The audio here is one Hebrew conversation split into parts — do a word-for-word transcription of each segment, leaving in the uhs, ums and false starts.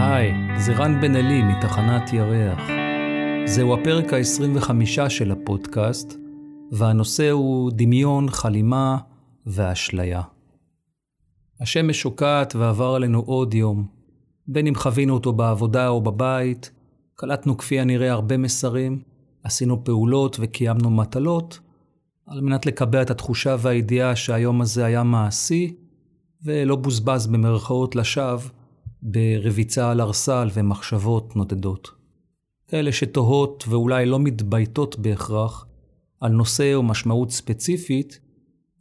היי, זה רן בנלי מתחנת ירח. זהו הפרק ה-עשרים וחמש של הפודקאסט, והנושא הוא דמיון, חלימה ואשליה. השמש שוקעת ועבר עלינו עוד יום. בין אם חווינו אותו בעבודה או בבית, קלטנו כפי הנראה הרבה מסרים, עשינו פעולות וקיימנו מטלות, על מנת לקבע את התחושה והידיעה שהיום הזה היה מעשי, ולא בוזבז במרכאות לשווא, ברביצה על הרסל ומחשבות נודדות. כאלה שתוהות ואולי לא מתבייתות בהכרח על נושא או משמעות ספציפית,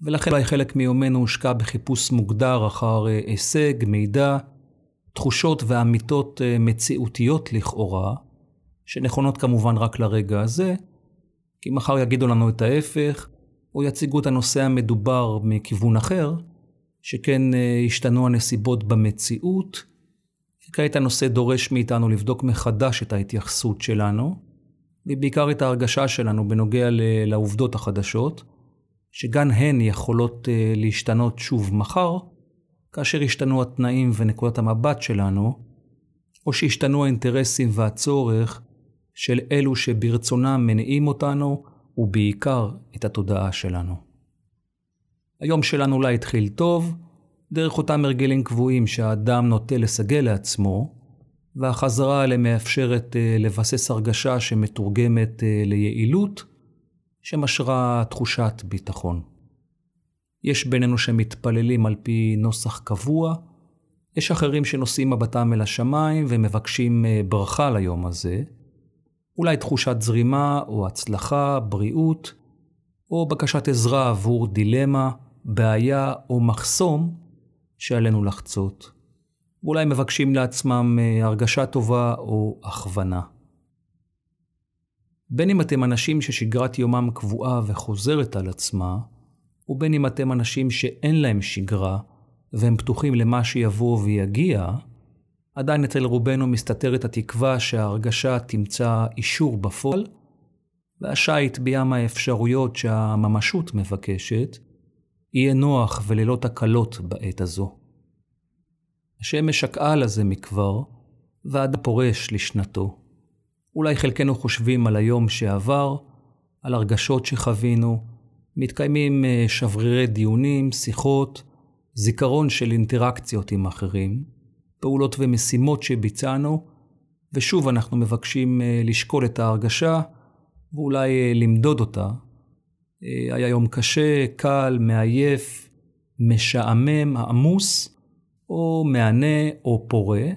ולכן אולי חלק מיומנו הושקע בחיפוש מוגדר אחר הישג, מידע, תחושות ואמיתות מציאותיות לכאורה, שנכונות כמובן רק לרגע הזה, כי מחר יגידו לנו את ההפך, או יציגו את הנושא המדובר מכיוון אחר, שכן השתנו הנסיבות במציאות, וכעת הנושא דורש מאיתנו לבדוק מחדש את ההתייחסות שלנו, ובעיקר את ההרגשה שלנו בנוגע לעובדות החדשות, שגם הן יכולות להשתנות שוב מחר, כאשר השתנו התנאים ונקודת המבט שלנו, או שהשתנו האינטרסים והצורך של אלו שברצונם מניעים אותנו, ובעיקר את התודעה שלנו. היום שלנו אולי התחיל טוב, דרך אותם הרגלים קבועים שהאדם נוטה לסגל לעצמו, והחזרה אלה מאפשרת לבסס הרגשה שמתורגמת ליעילות, שמשרה תחושת ביטחון. יש בינינו שמתפללים על פי נוסח קבוע, יש אחרים שנושאים מבטם אל השמיים ומבקשים ברכה ליום הזה, אולי תחושת זרימה או הצלחה, בריאות, או בקשת עזרה עבור דילמה, בעיה או מחסום שעלינו לחצות. ואולי מבקשים לעצמם הרגשה טובה או הכוונה. בין אם אתם אנשים ששגרת יומם קבועה וחוזרת על עצמה, ובין אם אתם אנשים שאין להם שגרה והם פתוחים למה שיבוא ויגיע, עדיין אצל רובנו מסתתרת התקווה שההרגשה תמצא אישור בפועל, והשייט בים האפשרויות שהממשות מבקשת, יהיה נוח וללא תקלות בעת הזו. השמש שקעה לזה מכבר, ועד הפורש לשנתו. אולי חלקנו חושבים על היום שעבר, על הרגשות שחווינו, מתקיימים שברירי דיונים, שיחות, זיכרון של אינטראקציות עם אחרים, פעולות ומשימות שביצענו, ושוב אנחנו מבקשים לשקול את ההרגשה, ואולי למדוד אותה. היה יום קשה, קל, מעייף, משעמם, עמוס, או מענה או פורה.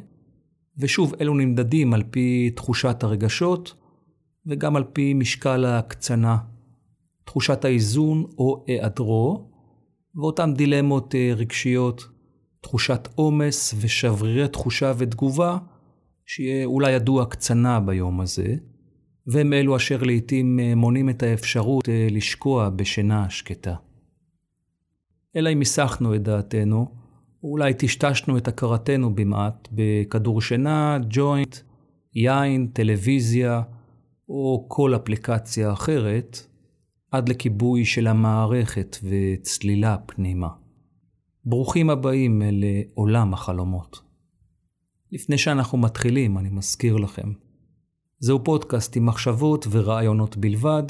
ושוב, אלו נמדדים על פי תחושת הרגשות, וגם על פי משקל ההקצנה, תחושת האיזון או היעדרו, ואותן דילמות רגשיות, תחושת עומס ושברירי תחושה ותגובה, שאולי ידעו הקצנה ביום הזה. והם אלו אשר לעתים מונים את האפשרות לשקוע בשינה שקטה. אלא אם הסחנו את דעתנו, אולי תשטשנו את הכרתנו במעט בכדור שינה, ג'וינט, יין, טלוויזיה, או כל אפליקציה אחרת, עד לכיבוי של המערכת וצלילה פנימה. ברוכים הבאים אל עולם החלומות. לפני שאנחנו מתחילים, אני מזכיר לכם, זהו פודקאסט עם מחשבות ורעיונות בלבד,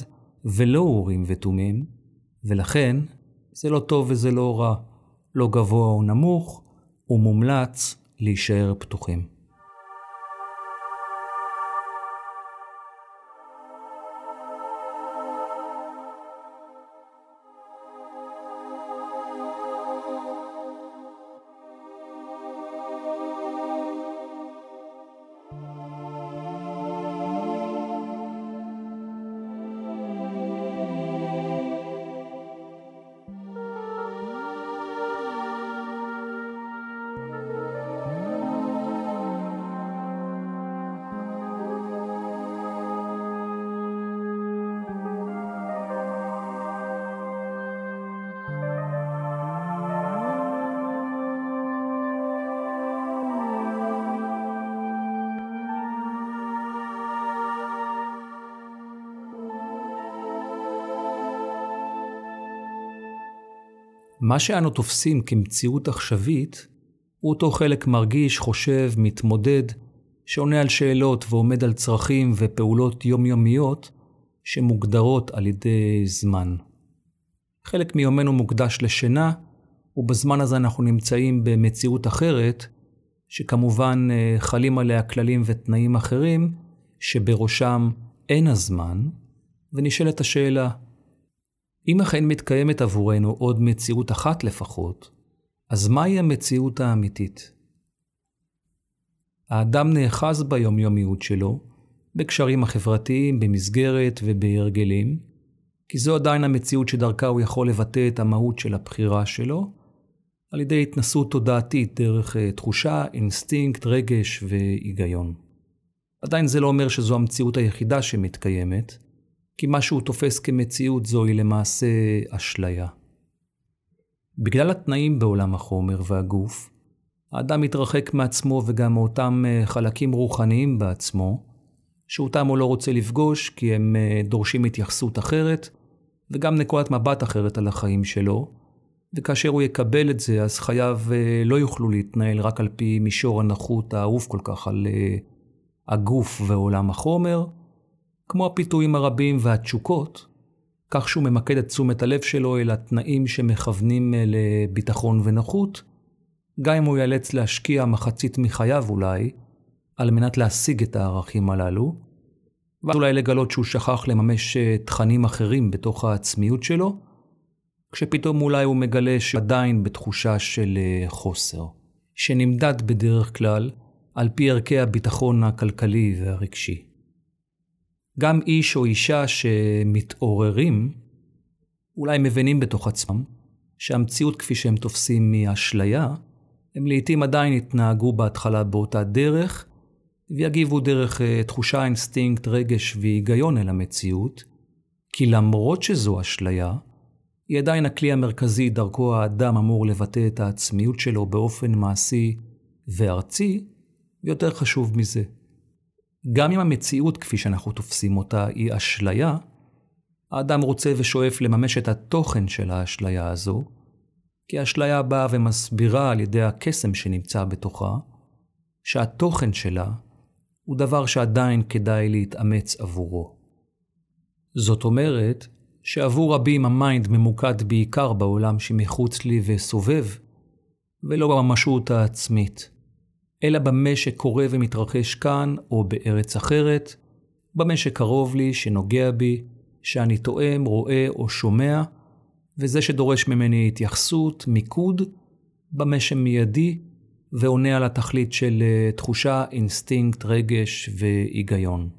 ולא אורים ותומים, ולכן זה לא טוב וזה לא רע, לא גבוה או נמוך, ומומלץ להישאר פתוחים. מה שאנו תופסים כמציאות עכשווית הוא אותו חלק מרגיש, חושב, מתמודד, שעונה על שאלות ועומד על צרכים ופעולות יומיומיות שמוגדרות על ידי זמן. חלק מיומנו מוקדש לשינה, ובזמן הזה אנחנו נמצאים במציאות אחרת, שכמובן חלים עליה כללים ותנאים אחרים, שבראשם אין הזמן, ונשאלת השאלה, אם אכן מתקיימת עבורנו עוד מציאות אחת לפחות, אז מהי המציאות האמיתית? האדם נאחז ביומיומיות שלו, בקשרים החברתיים, במסגרת ובהרגלים, כי זו עדיין המציאות שדרכה הוא יכול לבטא את המהות של הבחירה שלו, על ידי התנסות תודעתית דרך תחושה, אינסטינקט, רגש והיגיון. עדיין זה לא אומר שזו המציאות היחידה שמתקיימת, כי מה שהוא תופס כמציאות זוהי למעשה אשליה. בגלל התנאים בעולם החומר והגוף, האדם מתרחק מעצמו וגם מאותם חלקים רוחניים בעצמו, שאותם הוא לא רוצה לפגוש כי הם דורשים התייחסות אחרת, וגם נקודת מבט אחרת על החיים שלו, וכאשר הוא יקבל את זה אז חייו לא יוכלו להתנהל רק על פי מישור הנחות האהוב כל כך על הגוף ועולם החומר, כמו הפיתויים הרבים והתשוקות, כך שהוא ממקד את תשומת הלב שלו אל התנאים שמכוונים לביטחון ונחות, גם אם הוא ייאלץ להשקיע מחצית מחייו אולי, על מנת להשיג את הערכים הללו, ואולי לגלות שהוא שכח לממש תכנים אחרים בתוך העצמיות שלו, כשפתאום אולי הוא מגלה שעדיין בתחושה של חוסר, שנמדד בדרך כלל על פי ערכי הביטחון הכלכלי והרגשי. גם איש או אישה שמתעוררים, אולי מבינים בתוך עצמם, שהמציאות כפי שהם תופסים מהאשליה, הם לעתים עדיין התנהגו בהתחלה באותה דרך, ויגיבו דרך תחושה, אינסטינקט, רגש והיגיון אל המציאות, כי למרות שזו אשליה, היא עדיין הכלי המרכזי דרכו האדם אמור לבטא את העצמיות שלו באופן מעשי וארצי, ויותר חשוב מזה. גם אם המציאות כפי שאנחנו תופסים אותה היא אשליה, האדם רוצה ושואף לממש את התוכן של האשליה הזו, כי האשליה באה ומסבירה על ידי הקסם שנמצא בתוכה, שהתוכן שלה הוא דבר שעדיין כדאי להתאמץ עבורו. זאת אומרת, שעבור רבים המיינד ממוקד בעיקר בעולם שמחוץ לי וסובב, ולא בממשות העצמית, אלא במה שקורה ומתרחש כאן או בארץ אחרת, במה שקרוב לי, שנוגע בי, שאני תואם, רואה או שומע, וזה שדורש ממני התייחסות, מיקוד, במה שמיידי ועונה על התכלית של תחושה, אינסטינקט, רגש והיגיון.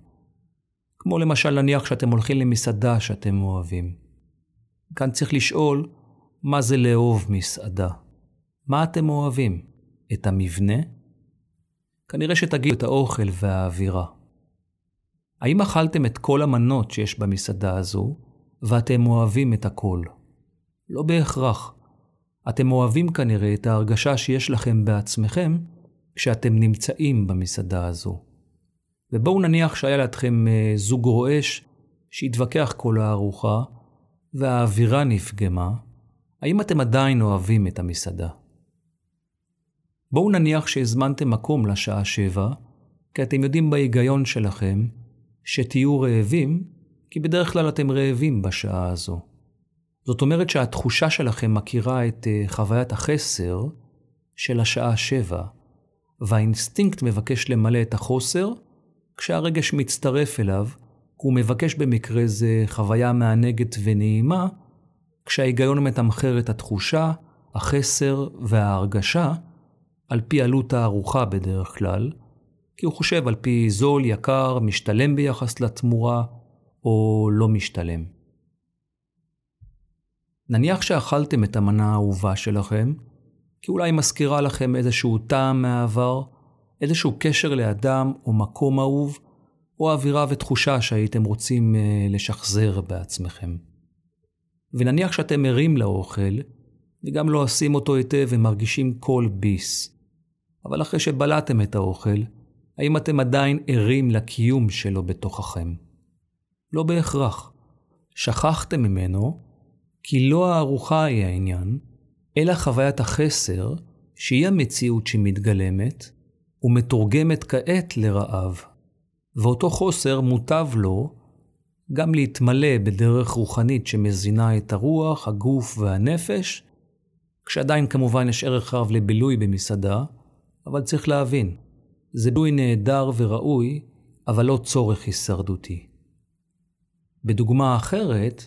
כמו למשל נניח שאתם הולכים למסעדה שאתם אוהבים. כאן צריך לשאול מה זה לאהוב מסעדה. מה אתם אוהבים? את המבנה? כנראה שתגידו את האוכל והאווירה. האם אכלתם את כל המנות שיש במסעדה הזו ואתם אוהבים את הכל? לא בהכרח. אתם אוהבים כנראה את ההרגשה שיש לכם בעצמכם כשאתם נמצאים במסעדה הזו. ובואו נניח שהיה לידכם זוג רועש שהתווכח כל הארוחה והאווירה נפגמה. האם אתם עדיין אוהבים את המסעדה? בואו נניח שהזמנתם מקום לשעה שבע, כי אתם יודעים בהיגיון שלכם שתהיו רעבים, כי בדרך כלל אתם רעבים בשעה הזו. זאת אומרת שהתחושה שלכם מכירה את חוויית החסר של השעה שבע, והאינסטינקט מבקש למלא את החוסר, כשהרגש מצטרף אליו, הוא מבקש במקרה זה חוויה מענגת ונעימה, כשההיגיון מתמחר את התחושה, החסר וההרגשה, על פי עלות הארוחה בדרך כלל, כי הוא חושב על פי זול, יקר, משתלם ביחס לתמורה, או לא משתלם. נניח שאכלתם את המנה האהובה שלכם, כי אולי מזכירה לכם איזשהו טעם מהעבר, איזשהו קשר לאדם או מקום אהוב, או אווירה ותחושה שהייתם רוצים לשחזר בעצמכם. ונניח שאתם ערים לאוכל, וגם לא עושים אותו היטב ומרגישים כל ביס. אבל אחרי שבלעתם את האוכל, האם אתם עדיין ערים לקיום שלו בתוככם? לא בהכרח. שכחתם ממנו, כי לא הארוחה היא העניין, אלא חוויית החסר שהיא המציאות שמתגלמת ומתורגמת כעת לרעב, ואותו חוסר מוטב לו גם להתמלא בדרך רוחנית שמזינה את הרוח, הגוף והנפש, כשעדיין כמובן יש ערך רב לבילוי במסעדה, אבל צריך להבין, זה בילוי נהדר וראוי, אבל לא צורך הישרדותי. בדוגמה אחרת,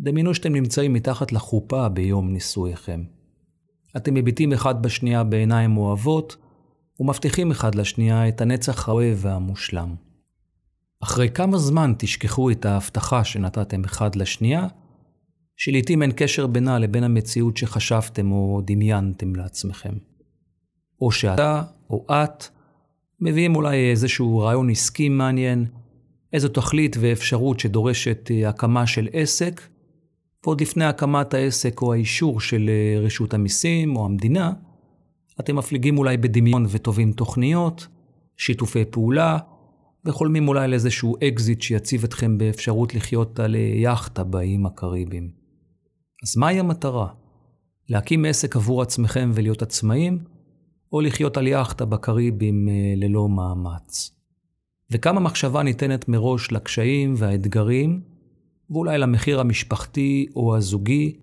דמיינו שאתם נמצאים מתחת לחופה ביום נישואיכם. אתם מביטים אחד בשנייה בעיניים אוהבות, ומבטיחים אחד לשנייה את הנצח האוהב והמושלם. אחרי כמה זמן תשכחו את ההבטחה שנתתם אחד לשנייה, שלעיתים אין קשר בינה לבין המציאות שחשבתם או דמיינתם לעצמכם. או שאתה או את מביאים אולי איזשהו רעיון עסקי מעניין, איזו תכלית ואפשרות שדורשת הקמה של עסק, ועוד לפני הקמת העסק או האישור של רשות המיסים או המדינה, אתם מפליגים אולי בדמיון וטובים תוכניות, שיתופי פעולה, וחולמים אולי על איזשהו אקזיט שיציב אתכם באפשרות לחיות על יאכטה באיים הקריביים. אז מהי המטרה? להקים עסק עבור עצמכם ולהיות עצמאים, או לחיות על יאכטה בקריביים ללא מאמץ? וכמה מחשבה ניתנת מראש לקשיים והאתגרים, ואולי למחיר המשפחתי או הזוגי,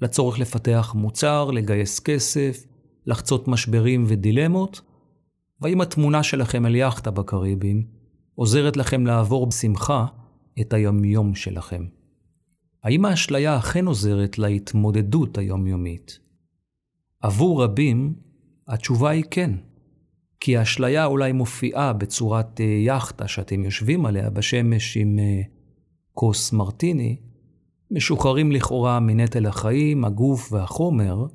לצורך לפתח מוצר, לגייס כסף, לחצות משברים ודילמות, והאם התמונה שלכם אל יאכטה בקריביים עוזרת לכם לעבור בשמחה את היומיום שלכם? האם האשליה אכן עוזרת להתמודדות היומיומית? עבור רבים, התשובה היא כן, כי האשליה אולי מופיעה בצורת יאכטה שאתם יושבים עליה בשמש עם כוס מרטיני, משוחררים לכאורה מנטל החיים, הגוף והחומר,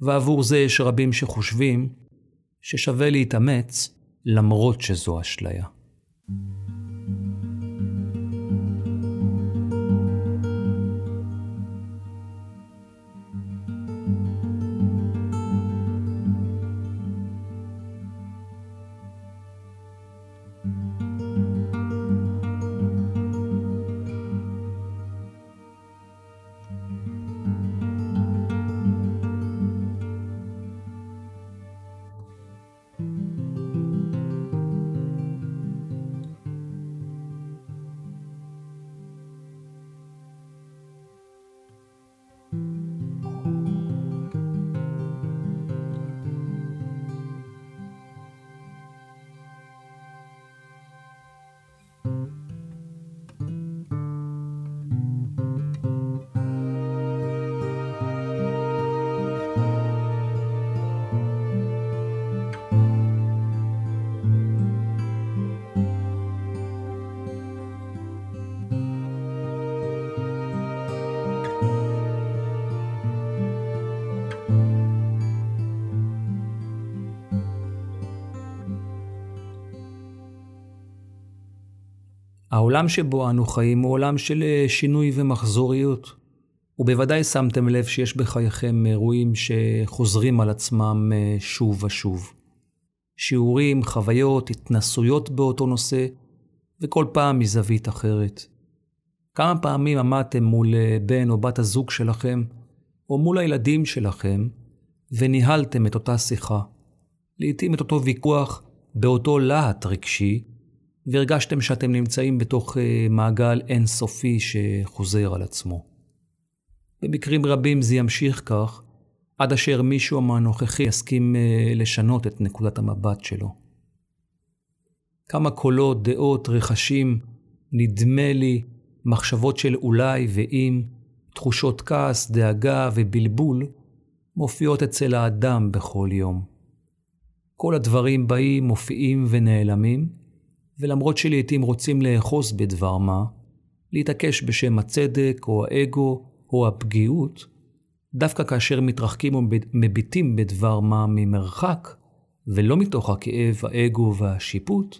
ועבור זה יש רבים שחושבים ששווה להתאמץ למרות שזו אשליה. העולם שבו אנו חיים הוא עולם של שינוי ומחזוריות, ובוודאי שמתם לב שיש בחייכם אירועים שחוזרים על עצמם שוב ושוב. שיעורים, חוויות, התנסויות באותו נושא, וכל פעם מזווית אחרת. כמה פעמים עמדתם מול בן או בת הזוג שלכם, או מול הילדים שלכם, וניהלתם את אותה שיחה, לעתים את אותו ויכוח באותו להט רגשי, והרגשתם שאתם נמצאים בתוך מעגל אינסופי שחוזר על עצמו. במקרים רבים זה ימשיך כך, עד אשר מישהו מהנוכחי יסכים לשנות את נקודת המבט שלו. כמה קולות, דעות, רכשים, נדמה לי, מחשבות של אולי ואם, תחושות כעס, דאגה ובלבול, מופיעות אצל האדם בכל יום. כל הדברים באים, מופיעים ונעלמים, ולמרות שלעיתים רוצים לאחוז בדבר מה, להתעקש בשם הצדק או האגו או הפגיעות, דווקא כאשר מתרחקים או מביטים בדבר מה ממרחק, ולא מתוך הכאב, האגו והשיפוט,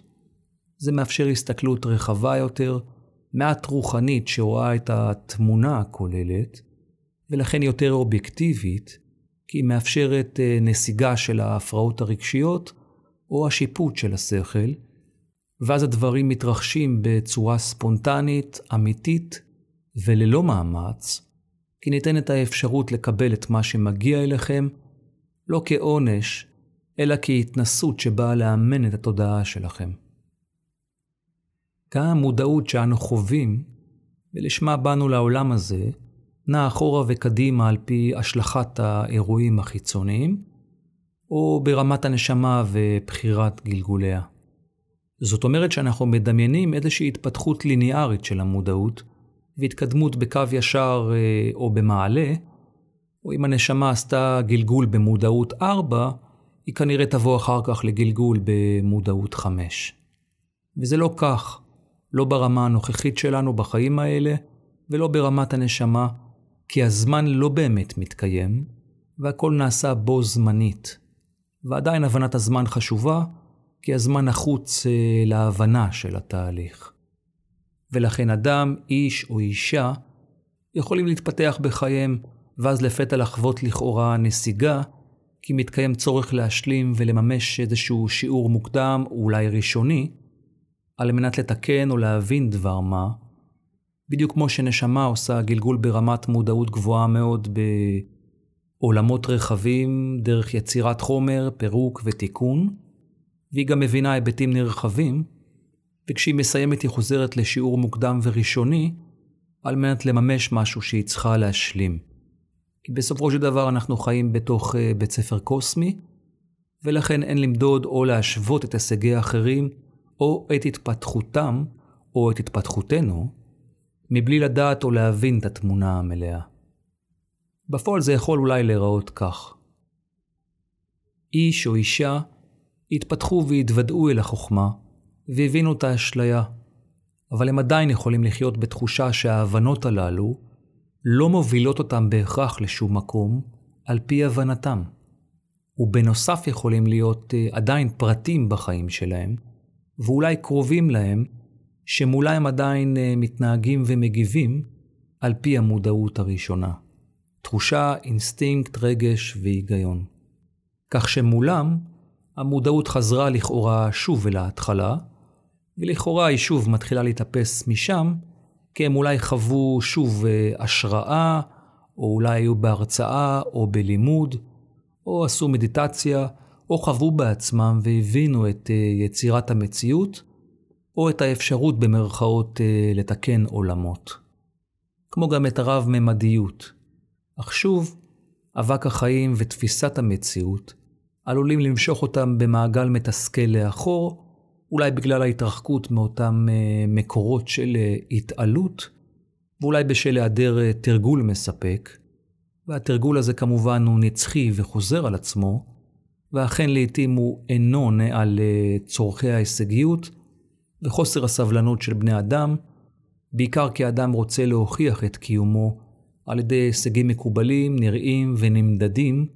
זה מאפשר הסתכלות רחבה יותר, מעט רוחנית שרואה את התמונה הכוללת, ולכן יותר אובייקטיבית, כי היא מאפשרת נסיגה של ההפרעות הרגשיות או השיפוט של השכל, ואז הדברים מתרחשים בצורה ספונטנית, אמיתית וללא מאמץ, כי ניתנת האפשרות לקבל את מה שמגיע אליכם, לא כעונש, אלא כהתנסות שבאה לאמן את התודעה שלכם. כמודעות שאנו חווים, ולשמה באנו לעולם הזה, נע אחורה וקדימה על פי השלכת האירועים החיצוניים, או ברמת הנשמה ובחירת גלגוליה. זאת אומרת שאנחנו מדמיינים איזושהי התפתחות ליניארית של המודעות, והתקדמות בקו ישר או במעלה, או אם הנשמה עשתה גלגול במודעות ארבע, היא כנראה תבוא אחר כך לגלגול במודעות חמש. וזה לא כך, לא ברמה הנוכחית שלנו בחיים האלה, ולא ברמת הנשמה, כי הזמן לא באמת מתקיים, והכל נעשה בו זמנית. ועדיין הבנת הזמן חשובה, כי הזמן נחוץ להבנה של התהליך. ולכן אדם, איש או אישה, יכולים להתפתח בחייהם, ואז לפתע לחוות לכאורה נסיגה, כי מתקיים צורך להשלים ולממש איזשהו שיעור מוקדם, או אולי ראשוני, על מנת לתקן או להבין דבר מה, בדיוק כמו שנשמה עושה גלגול ברמת מודעות גבוהה מאוד בעולמות רחבים, דרך יצירת חומר, פירוק ותיקון, והיא גם מבינה היבטים נרחבים, וכשהיא מסיימת היא חוזרת לשיעור מוקדם וראשוני, על מנת לממש משהו שהיא צריכה להשלים. כי בסופו של דבר אנחנו חיים בתוך בית ספר קוסמי, ולכן אין למדוד או להשוות את הישגי האחרים, או את התפתחותם, או את התפתחותנו, מבלי לדעת או להבין את התמונה המלאה. בפועל זה יכול אולי להיראות כך. איש או אישה התפתחו והתוודעו אל החוכמה, והבינו את האשליה, אבל הם עדיין יכולים לחיות בתחושה שההבנות הללו לא מובילות אותם בהכרח לשום מקום על פי הבנתם, ובנוסף יכולים להיות עדיין פרטים בחיים שלהם, ואולי קרובים להם, שמולה הם עדיין מתנהגים ומגיבים על פי המודעות הראשונה. תחושה, אינסטינקט, רגש והיגיון. כך שמולם, המודעות חזרה לכאורה שוב אל ההתחלה, ולכאורה היא שוב מתחילה להתאפס משם, כי הם אולי חוו שוב השראה, או אולי היו בהרצאה, או בלימוד, או עשו מדיטציה, או חוו בעצמם והבינו את יצירת המציאות, או את האפשרות במרכאות לתקן עולמות. כמו גם את הרב-ממדיות. אך שוב, אבק החיים ותפיסת המציאות עלולים למשוך אותם במעגל מתסכל לאחור, אולי בגלל ההתרחקות מאותם מקורות של התעלות, ואולי בשל היעדר תרגול מספק, והתרגול הזה כמובן הוא נצחי וחוזר על עצמו, ואכן לעתים הוא אינו עונה על צורכי ההישגיות, וחוסר הסבלנות של בני אדם, בעיקר כי האדם רוצה להוכיח את קיומו על ידי הישגים מקובלים, נראים ונמדדים,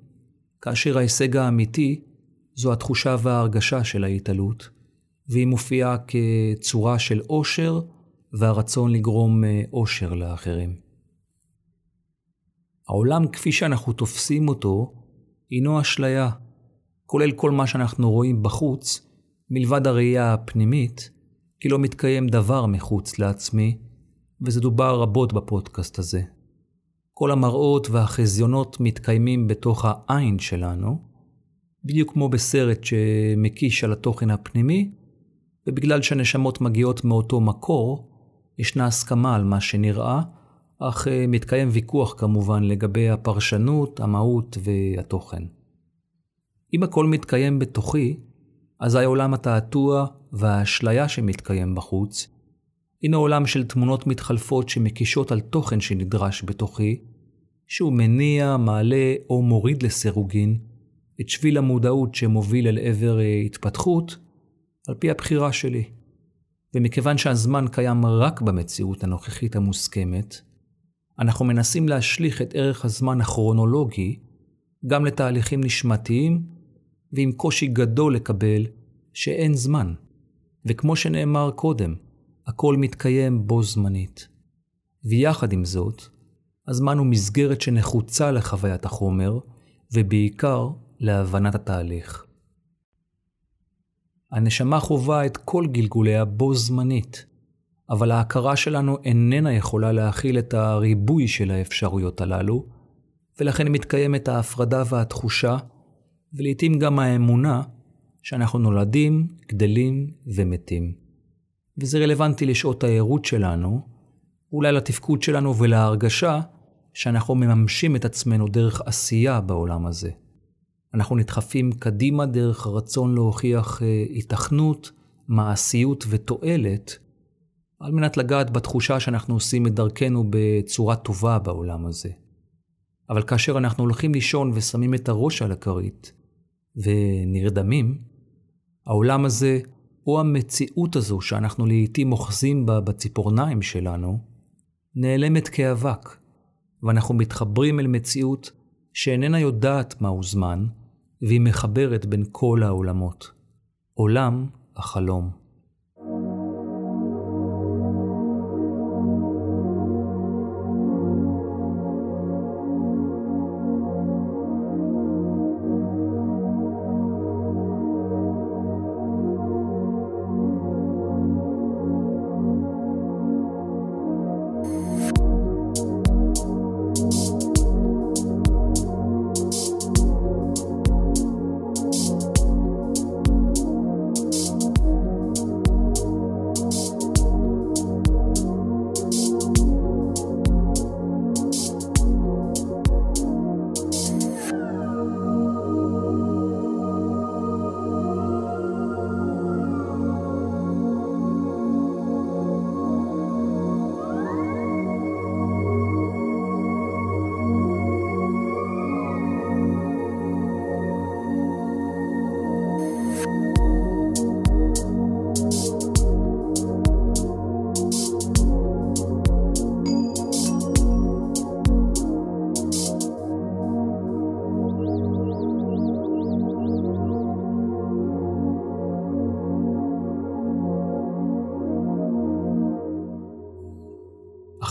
כאשר ההישג האמיתי זו התחושה וההרגשה של ההתעלות, והיא מופיעה כצורה של אושר והרצון לגרום אושר לאחרים. העולם כפי שאנחנו תופסים אותו, הינו אשליה, כולל כל מה שאנחנו רואים בחוץ, מלבד הראייה הפנימית, כי לא מתקיים דבר מחוץ לעצמי, וזה דובר רבות בפודקאסט הזה. כל המראות והחזיונות מתקיימים בתוך העין שלנו, בדיוק כמו בסרט שמקיש על התוכן הפנימי, ובגלל שהנשמות מגיעות מאותו מקור, ישנה הסכמה על מה שנראה, אך מתקיים ויכוח כמובן לגבי הפרשנות, המהות והתוכן. אם הכל מתקיים בתוכי, אזי עולם התעתוע והאשליה שמתקיים בחוץ, הנה עולם של תמונות מתחלפות שמקישות על תוכן שנדרש בתוכי, שהוא מניע, מעלה או מוריד לסירוגין את שביל המודעות שמוביל אל עבר התפתחות, על פי הבחירה שלי. ומכיוון שהזמן קיים רק במציאות הנוכחית המוסכמת, אנחנו מנסים להשליך את ערך הזמן הכרונולוגי גם לתהליכים נשמתיים, ועם קושי גדול לקבל שאין זמן. וכמו שנאמר קודם, הכל מתקיים בו זמנית. ויחד עם זאת, הזמן הוא מסגרת שנחוצה לחוויית החומר, ובעיקר להבנת התהליך. הנשמה חובה את כל גלגוליה בו זמנית, אבל ההכרה שלנו איננה יכולה להכיל את הריבוי של האפשרויות הללו, ולכן מתקיימת ההפרדה והתחושה ולעיתים גם האמונה שאנחנו נולדים, גדלים ומתים. וזה רלוונטי לשעות הערות שלנו, אולי לתפקוד שלנו ולהרגשה שאנחנו מממשים את עצמנו דרך עשייה בעולם הזה. אנחנו נדחפים קדימה דרך רצון להוכיח התכנות, מעשיות ותועלת, על מנת לגעת בתחושה שאנחנו עושים את דרכנו בצורה טובה בעולם הזה. אבל כאשר אנחנו הולכים לישון ושמים את הראש על הכרית ונרדמים, העולם הזה או המציאות הזו שאנחנו לעיתים אוחזים בה בציפורניים שלנו, נעלמת כאבק, ואנחנו מתחברים אל מציאות שאיננה יודעת מהו זמן, והיא מחברת בין כל העולמות. עולם החלום.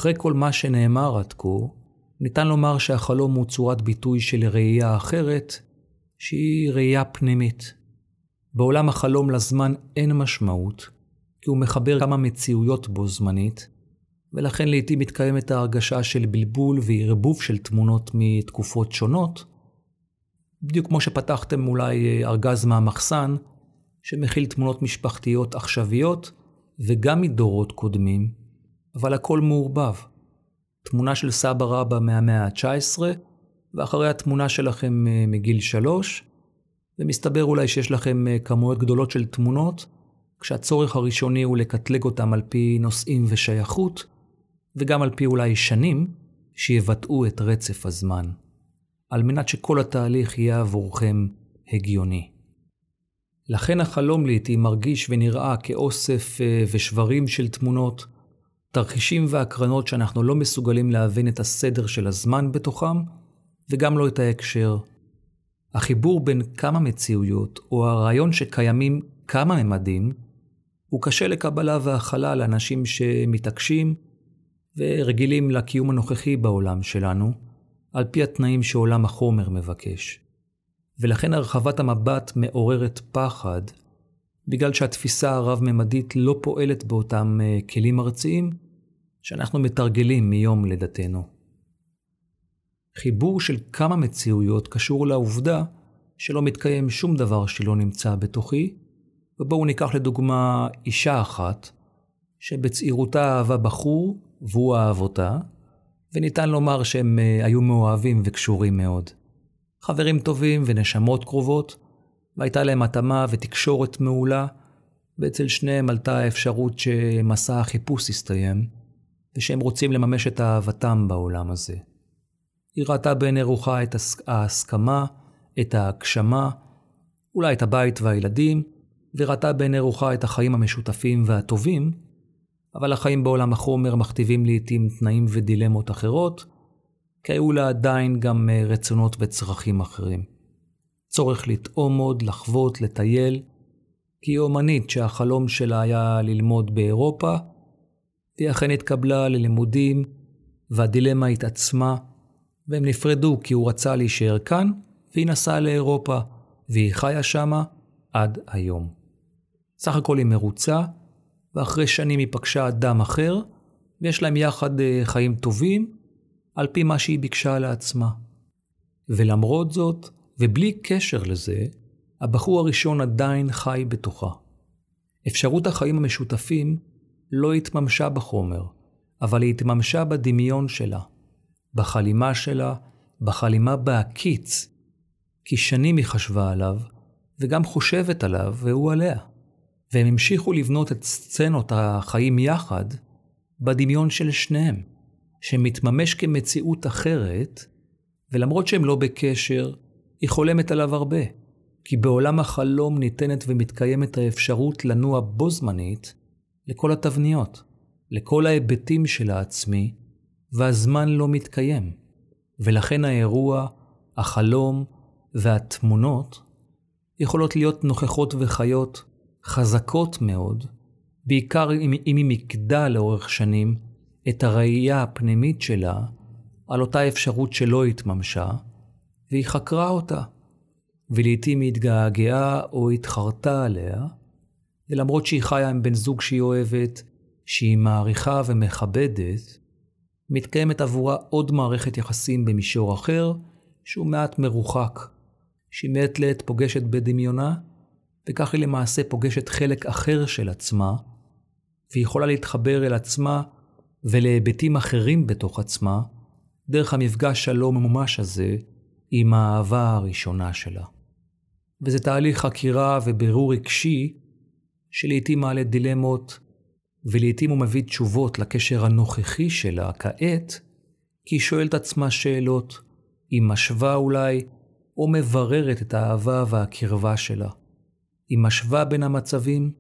אחרי כל מה שנאמר עד כה, ניתן לומר שהחלום הוא צורת ביטוי של ראייה אחרת, שהיא ראייה פנימית. בעולם החלום לזמן אין משמעות, כי הוא מחבר כמה מציאויות בו זמנית, ולכן לעתים מתקיימת ההרגשה של בלבול והרבוב של תמונות מתקופות שונות, בדיוק כמו שפתחתם אולי ארגז מהמחסן, שמכיל תמונות משפחתיות עכשוויות וגם מדורות קודמים, אבל הכל מעורבב. תמונה של סבא רבא מהמאה ה-תשע עשרה, ואחרי התמונה שלכם מגיל שלוש, ומסתבר אולי שיש לכם כמויות גדולות של תמונות, כשהצורך הראשוני הוא לקטלג אותם על פי נושאים ושייכות, וגם על פי אולי שנים, שיבטאו את רצף הזמן, על מנת שכל התהליך יהיה עבורכם הגיוני. לכן החלום לעתים מרגיש ונראה כאוסף ושברים של תמונות, תרחישים והקרנות שאנחנו לא מסוגלים להבין את הסדר של הזמן בתוכם, וגם לא את ההקשר. החיבור בין כמה מציאויות, או הרעיון שקיימים כמה ממדים, הוא קשה לקבלה והכלה לאנשים שמתעקשים, ורגילים לקיום הנוכחי בעולם שלנו, על פי התנאים שעולם החומר מבקש. ולכן הרחבת המבט מעוררת פחד, בגלל שהתפיסה הרב-ממדית לא פועלת באותם כלים ארציים שאנחנו מתרגלים מיום לידתנו. חיבור של כמה מציאויות קשור לעובדה שלא מתקיים שום דבר שלא נמצא בתוכי, ובואו ניקח לדוגמה אישה אחת שבצעירותה אהבה בחור והוא אהב אותה, וניתן לומר שהם היו מאוהבים וקשורים מאוד. חברים טובים ונשמות קרובות, והייתה להם התאמה ותקשורת מעולה, ואצל שניהם עלתה האפשרות שמסע החיפוש הסתיים, ושהם רוצים לממש את אהבתם בעולם הזה. היא ראתה בעיני רוחה את ההסכמה, את ההגשמה, אולי את הבית והילדים, וראתה בעיני רוחה את החיים המשותפים והטובים, אבל החיים בעולם החומר מכתיבים לעתים תנאים ודילמות אחרות, כי היו לה עדיין גם רצונות וצרכים אחרים. צורך לטעום עוד, לחוות, לטייל, כי היא אומנית שהחלום שלה היה ללמוד באירופה, והיא אכן התקבלה ללימודים, והדילמה התעצמה, והם נפרדו כי הוא רצה להישאר כאן, והיא נסעה לאירופה, והיא חיה שמה עד היום. סך הכל היא מרוצה, ואחרי שנים היא פגשה אדם אחר, ויש להם יחד חיים טובים, על פי מה שהיא ביקשה לעצמה. ולמרות זאת, ובלי קשר לזה, הבחור הראשון עדיין חי בתוכה. אפשרות החיים המשותפים לא התממשה בחומר, אבל היא התממשה בדמיון שלה, בחלימה שלה, בחלימה בהקיץ, כי שנים היא חשבה עליו, וגם חושבת עליו והוא עליה. והם המשיכו לבנות את סצנות החיים יחד, בדמיון של שניהם, שמתממש כמציאות אחרת, ולמרות שהם לא בקשר, היא חולמת עליו הרבה, כי בעולם החלום ניתנת ומתקיימת האפשרות לנוע בו זמנית, לכל התבניות, לכל ההיבטים של העצמי, והזמן לא מתקיים. ולכן האירוע, החלום והתמונות יכולות להיות נוכחות וחיות חזקות מאוד, בעיקר אם היא מקדה לאורך שנים את הראייה הפנימית שלה על אותה אפשרות שלא התממשה, והיא חקרה אותה, ולעיתים היא התגעגעה או התחרתה עליה, ולמרות שהיא חיה עם בן זוג שהיא אוהבת, שהיא מעריכה ומכבדת, מתקיימת עבורה עוד מערכת יחסים במישור אחר, שהוא מעט מרוחק, שהיא מעט לעת פוגשת בדמיונה, וכך היא למעשה פוגשת חלק אחר של עצמה, והיא יכולה להתחבר אל עצמה ולהיבטים אחרים בתוך עצמה, דרך המפגש הלא ממומש הזה עם האהבה הראשונה שלה. וזה תהליך חקירה ובירור רגשי, שלעיתים מעלה דילמות, ולעיתים הוא מביא תשובות לקשר הנוכחי שלה כעת, כי היא שואלת עצמה שאלות, היא משווה אולי, או מבררת את האהבה והקרבה שלה. היא משווה בין המצבים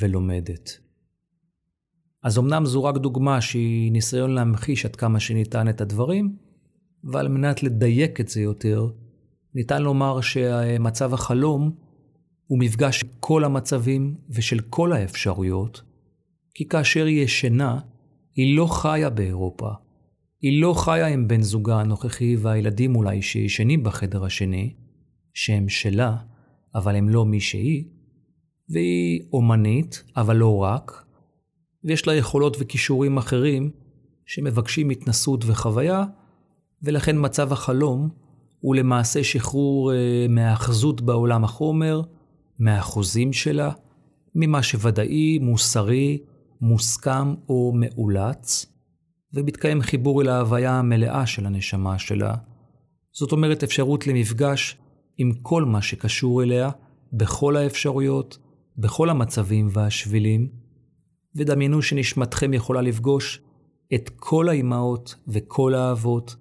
ולומדת. אז אמנם זו רק דוגמה שהיא ניסיון להמחיש עד כמה שניתן את הדברים, ועל מנת לדייק את זה יותר, ניתן לומר שמצב החלום הוא מפגש של כל המצבים ושל כל האפשרויות, כי כאשר היא ישנה, היא לא חיה באירופה. היא לא חיה עם בן זוגה הנוכחי והילדים אולי שישנים בחדר השני, שהם שלה, אבל הם לא מי שהיא, והיא אומנית, אבל לא רק, ויש לה יכולות וכישורים אחרים שמבקשים התנסות וחוויה, ולכן מצב החלום הוא למעשה שחרור מהאחזות בעולם החומר, מהחוזים שלה, ממה שוודאי, מוסרי, מוסכם או מאולץ, ומתקיים חיבור אל ההוויה המלאה של הנשמה שלה. זאת אומרת אפשרות למפגש עם כל מה שקשור אליה, בכל האפשרויות, בכל המצבים והשבילים, ודמיינו שנשמתכם יכולה לפגוש את כל האימהות וכל האבות,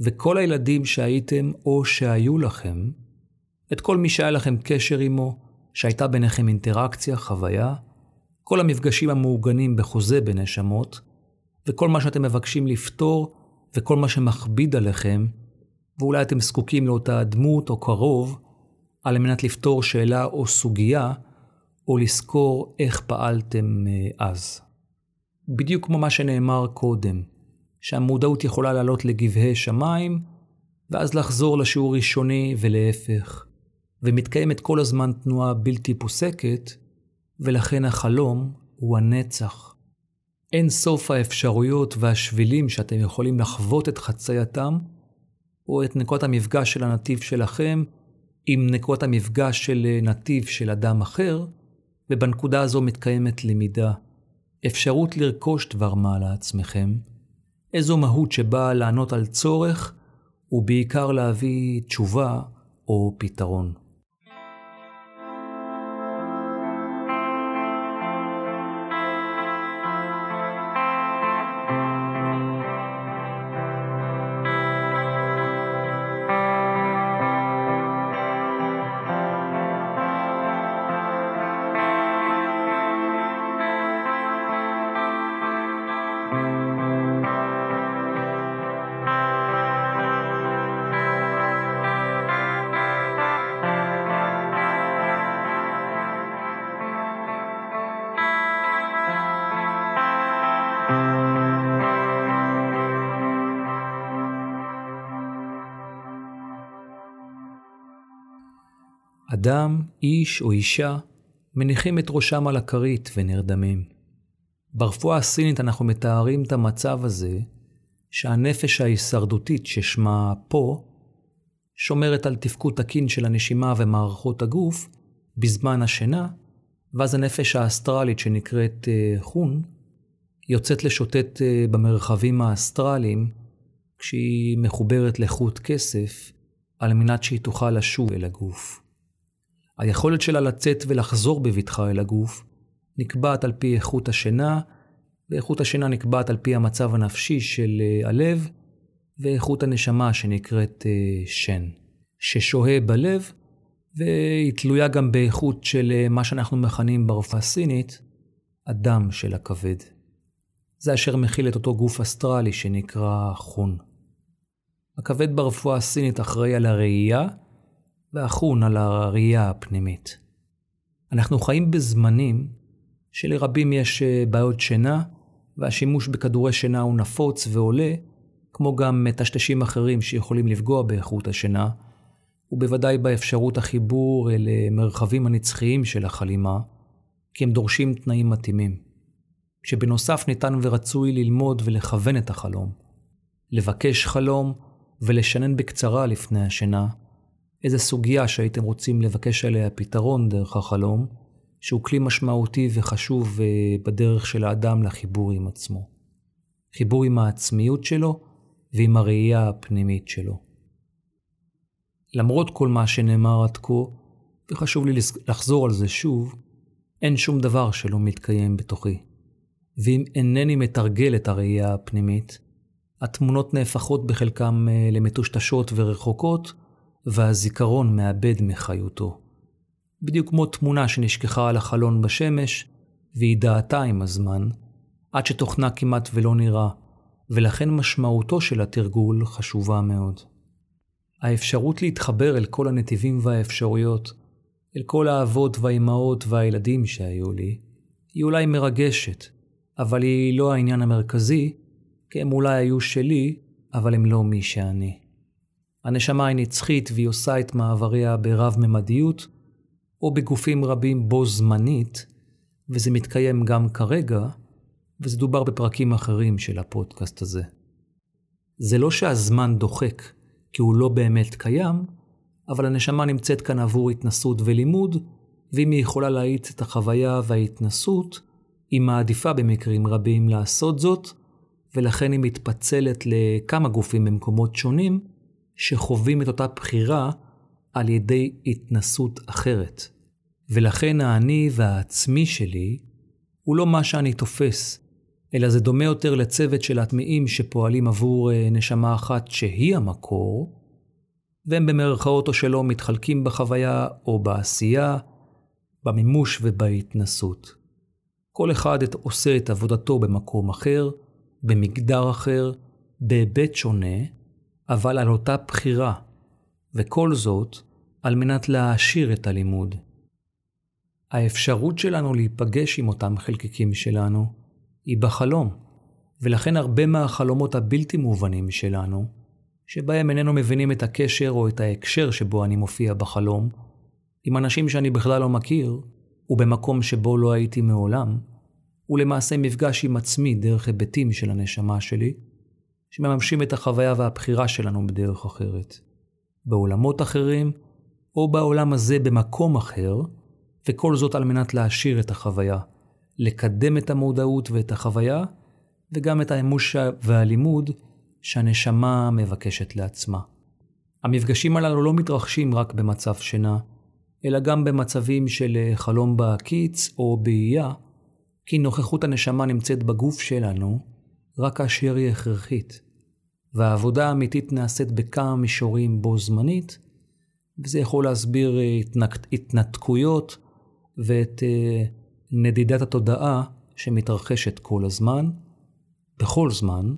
וכל הילדים שהייתם או שהיו לכם, את כל מי שהיה לכם קשר עמו, שהייתה ביניכם אינטראקציה, חוויה, כל המפגשים המאורגנים בחוזה בנשמות, וכל מה שאתם מבקשים לפתור, וכל מה שמכביד עליכם, ואולי אתם זקוקים לאותה דמות או קרוב, על מנת לפתור שאלה או סוגיה, או לזכור איך פעלתם אז. בדיוק כמו מה שנאמר קודם, שהמודעות יכולה לעלות לגבהי שמיים, ואז לחזור לשיעור ראשוני ולהפך, ומתקיימת כל הזמן תנועה בלתי פוסקת, ולכן החלום הוא הנצח. אין סוף האפשרויות והשבילים שאתם יכולים לחוות את חצייתם, או את נקודת המפגש של הנתיב שלכם, עם נקודת המפגש של נתיב של אדם אחר, ובנקודה הזו מתקיימת למידה. אפשרות לרכוש דבר מה לעצמכם, איזו מהות שבאה לענות על צורך, ובעיקר להביא תשובה או פתרון. אדם, איש או אישה, מניחים את ראשם על הכרית ונרדמים. ברפואה הסינית אנחנו מתארים את המצב הזה, שהנפש ההישרדותית ששמה פה, שומרת על תפקוד תקין של הנשימה ומערכות הגוף בזמן השינה, ואז הנפש האסטרלית שנקראת חון, יוצאת לשוטט במרחבים האסטרליים כשהיא מחוברת לחוט כסף על מנת שהיא תוכל לשוב אל הגוף. היכולת שלה לצאת ולחזור בבטחה אל הגוף נקבעת על פי איכות השינה, ואיכות השינה נקבעת על פי המצב הנפשי של הלב, ואיכות הנשמה שנקראת שן, ששוהה בלב, והיא תלויה גם באיכות של מה שאנחנו מכנים ברפואה הסינית, הדם של הכבד. זה אשר מכיל את אותו גוף אסטרלי שנקרא חון. הכבד ברפואה הסינית אחראי על הראייה, והחון על הראייה הפנימית. אנחנו חיים בזמנים שלרבים יש בעיות שינה, והשימוש בכדורי שינה הוא נפוץ ועולה, כמו גם מטשטשים אחרים שיכולים לפגוע באיכות השינה, ובוודאי באפשרות החיבור אל מרחבים הנצחיים של החלימה, כי הם דורשים תנאים מתאימים, שבנוסף ניתן ורצוי ללמוד ולכוון את החלום, לבקש חלום ולשנן בקצרה לפני השינה, איזו סוגיה שהייתם רוצים לבקש עליה פתרון דרך החלום, שהוא כלי משמעותי וחשוב בדרך של האדם לחיבור עם עצמו. חיבור עם העצמיות שלו ועם הראייה הפנימית שלו. למרות כל מה שנאמר עד כה, וחשוב לי לחזור על זה שוב, אין שום דבר שלא מתקיים בתוכי. ואם אינני מתרגל את הראייה הפנימית, התמונות נהפכות בחלקם למטושטשות ורחוקות, והזיכרון מאבד מחיותו. בדיוק כמו תמונה שנשכחה על החלון בשמש, והיא דעתה עם הזמן, עד שתוכנה כמעט ולא נראה, ולכן משמעותו של התרגול חשובה מאוד. האפשרות להתחבר אל כל הנתיבים והאפשרויות, אל כל האבות והאימהות והילדים שהיו לי, היא אולי מרגשת, אבל היא לא העניין המרכזי, כי הם אולי היו שלי, אבל הם לא מי שאני. הנשמה היא נצחית והיא עושה את מעבריה ברב-ממדיות, או בגופים רבים בו זמנית, וזה מתקיים גם כרגע, וזה דובר בפרקים אחרים של הפודקאסט הזה. זה לא שהזמן דוחק, כי הוא לא באמת קיים, אבל הנשמה נמצאת כאן עבור התנסות ולימוד, ואם היא יכולה להאיץ את החוויה וההתנסות, היא מעדיפה במקרים רבים לעשות זאת, ולכן היא מתפצלת לכמה גופים במקומות שונים, שחווים את אותה בחירה על ידי התנסות אחרת. ולכן האני והעצמי שלי הוא לא מה שאני תופס, אלא זה דומה יותר לצוות של הטמיעים שפועלים עבור נשמה אחת שהיא המקור, והם במרכאות או שלא מתחלקים בחוויה או בעשייה, במימוש ובהתנסות. כל אחד עושה את עבודתו במקום אחר, במגדר אחר, בהיבט שונה, אבל על אותה בחירה, וכל זאת על מנת להעשיר את הלימוד. האפשרות שלנו להיפגש עם אותם חלקיקים שלנו היא בחלום, ולכן הרבה מהחלומות הבלתי מובנים שלנו, שבהם איננו מבינים את הקשר או את ההקשר שבו אני מופיע בחלום, עם אנשים שאני בכלל לא מכיר, ובמקום שבו לא הייתי מעולם, ולמעשה מפגש עם עצמי דרך היבטים של הנשמה שלי, שמממשים את החוויה והבחירה שלנו בדרך אחרת, בעולמות אחרים, או בעולם הזה במקום אחר, וכל זאת על מנת להעשיר את החוויה, לקדם את המודעות ואת החוויה, וגם את האימוש והלימוד שהנשמה מבקשת לעצמה. המפגשים הללו לא מתרחשים רק במצב שינה, אלא גם במצבים של חלום בהקיץ או באייה, כי נוכחות הנשמה נמצאת בגוף שלנו, רק אשר היא הכרחית, והעבודה האמיתית נעשית בכמה מישורים בו זמנית, וזה יכול להסביר התנתקויות ואת נדידת התודעה שמתרחשת כל הזמן, בכל זמן,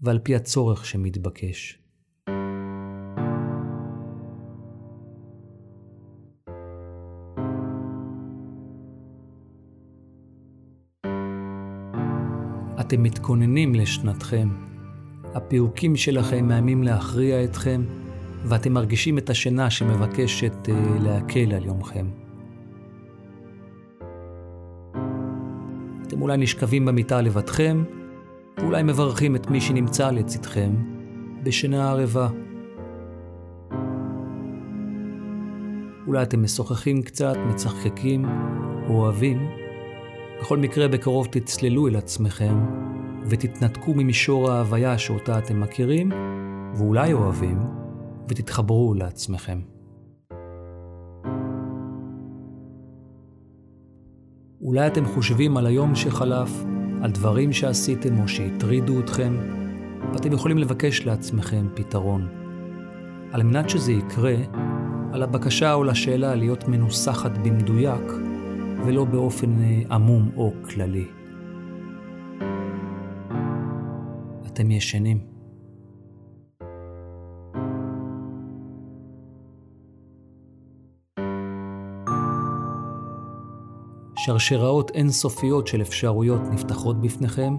ועל פי הצורך שמתבקש. אתם מתכוננים לשנתכם. הפיוקים שלכם מאיימים להכריע אתכם, ואתם מרגישים את השינה שמבקשת להקל על יומכם. אתם אולי נשכבים במיטה לבדכם, ואולי מברכים את מי שנמצא לצדכם בשינה ערבה. אולי אתם משוחחים קצת, מצחקקים, אוהבים. בכל מקרה, בקרוב תצללו אל עצמכם ותתנתקו ממישור ההוויה שאותה אתם מכירים ואולי אוהבים, ותתחברו לעצמכם. אולי אתם חושבים על היום שחלף, על דברים שעשיתם או שהטרידו אתכם, ואתם יכולים לבקש לעצמכם פתרון. על מנת שזה יקרה, על הבקשה או לשאלה להיות מנוסחת במדויק, ולא באופן עמום או כללי. אתם ישנים. שרשראות אינסופיות של אפשרויות נפתחות בפניכם,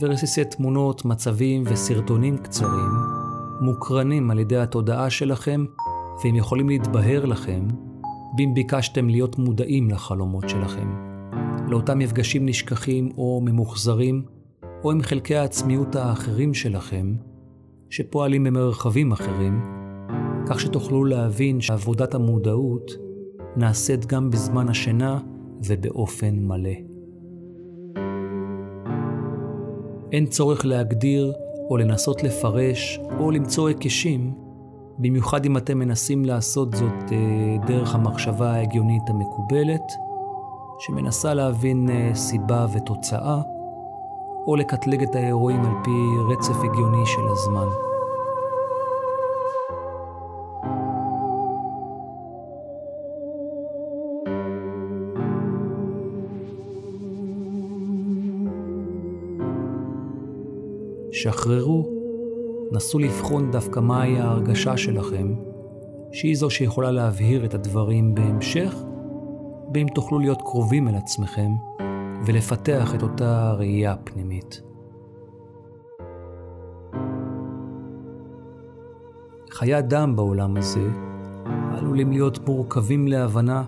ורסיסי תמונות, מצבים וסרטונים קצרים מוקרנים על ידי התודעה שלכם, והם יכולים להתבהר לכם בין ביקשתם להיות מודעים לחלומות שלכם, לאותם מפגשים נשכחים או ממוחזרים, או עם חלקי העצמיות האחרים שלכם שפועלים במרחבים אחרים, כך שתוכלו להבין שעבודת המודעות נעשית גם בזמן השינה ובאופן מלא. אין צורך להגדיר או לנסות לפרש או למצוא היקשים, במיוחד אם אתם מנסים לעשות זאת דרך המחשבה ההגיונית המקובלת, שמנסה להבין סיבה ותוצאה, או לקטלג את האירועים על פי רצף הגיוני של הזמן. שחררו, נסו לבחון דווקא מהי ההרגשה שלכם, שהיא זו שיכולה להבהיר את הדברים בהמשך, ואם תוכלו להיות קרובים אל עצמכם ולפתח את אותה ראייה פנימית. חיי אדם בעולם הזה עלולים להיות מורכבים להבנה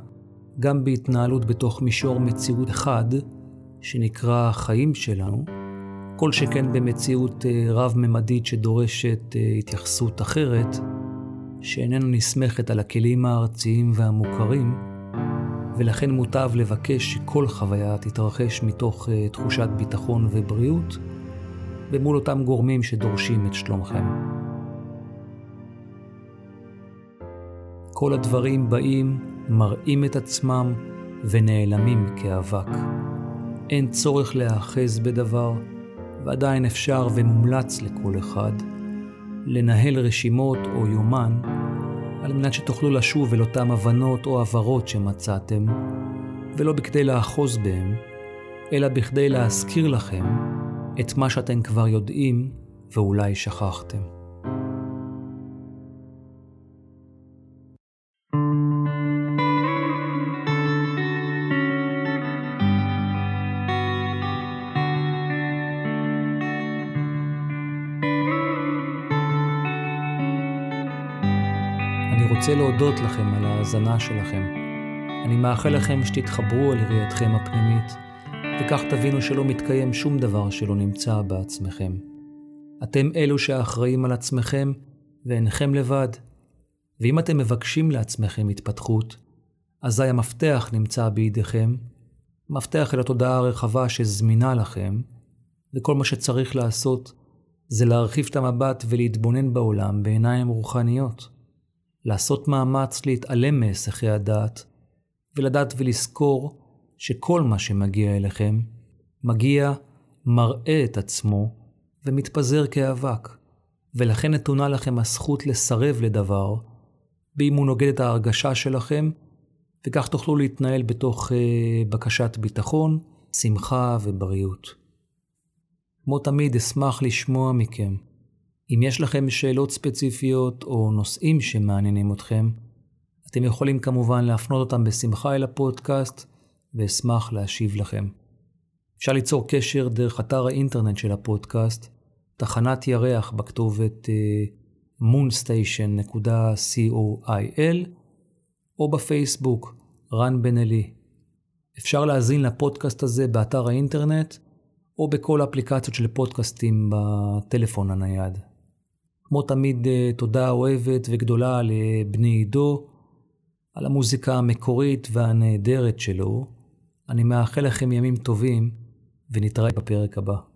גם בהתנהלות בתוך מישור מציאות אחד שנקרא החיים שלנו, כל שכן במציאות רב-ממדית שדורשת התייחסות אחרת, שאיננו נסמכת על הכלים הארציים והמוכרים, ולכן מוטב לבקש שכל חוויה תתרחש מתוך תחושת ביטחון ובריאות, ומול אותם גורמים שדורשים את שלומכם. כל הדברים באים, מראים את עצמם ונעלמים כאבק. אין צורך להאחז בדבר, ועדיין אפשר ומומלץ לכל אחד לנהל רשימות או יומן, על מנת שתוכלו לשוב אל אותם הבנות או עברות שמצאתם, ולא בכדי לאחוז בהם, אלא בכדי להזכיר לכם את מה שאתם כבר יודעים ואולי שכחתם. אני רוצה להודות לכם על ההאזנה שלכם. אני מאחל לכם שתתחברו אל ראייתכם הפנימית, וכך תבינו שלא מתקיים שום דבר שלא נמצא בעצמכם. אתם אלו שאחראים על עצמכם, ואינכם לבד. ואם אתם מבקשים לעצמכם התפתחות, אזי המפתח נמצא בידיכם, מפתח אל התודעה הרחבה שזמינה לכם, וכל מה שצריך לעשות זה להרחיב את המבט ולהתבונן בעולם בעיניים רוחניות. לעשות מאמץ להתעלם מהיסחי הדעת, ולדעת ולזכור שכל מה שמגיע אליכם, מגיע, מראה את עצמו, ומתפזר כאבק, ולכן נתונה לכם הזכות לסרב לדבר, באם הוא נוגד את ההרגשה שלכם, וכך תוכלו להתנהל בתוך אה, בקשת ביטחון, שמחה ובריאות. כמו תמיד אשמח לשמוע מכם, אם יש לכם שאלות ספציפיות או נושאים שמעניינים אתכם, אתם יכולים כמובן להפנות אותם בשמחה אל הפודקאסט, ואשמח להשיב לכם. אפשר ליצור קשר דרך אתר האינטרנט של הפודקאסט, תחנת ירח בכתובת uh, moonstation נקודה קויל, או בפייסבוק רן בנלי. אפשר להזין לפודקאסט הזה באתר האינטרנט, או בכל אפליקציות של פודקאסטים בטלפון הנייד. כמו תמיד, תודה אוהבת וגדולה לבני עידו, על המוזיקה המקורית והנהדרת שלו. אני מאחל לכם ימים טובים ונתראה בפרק הבא.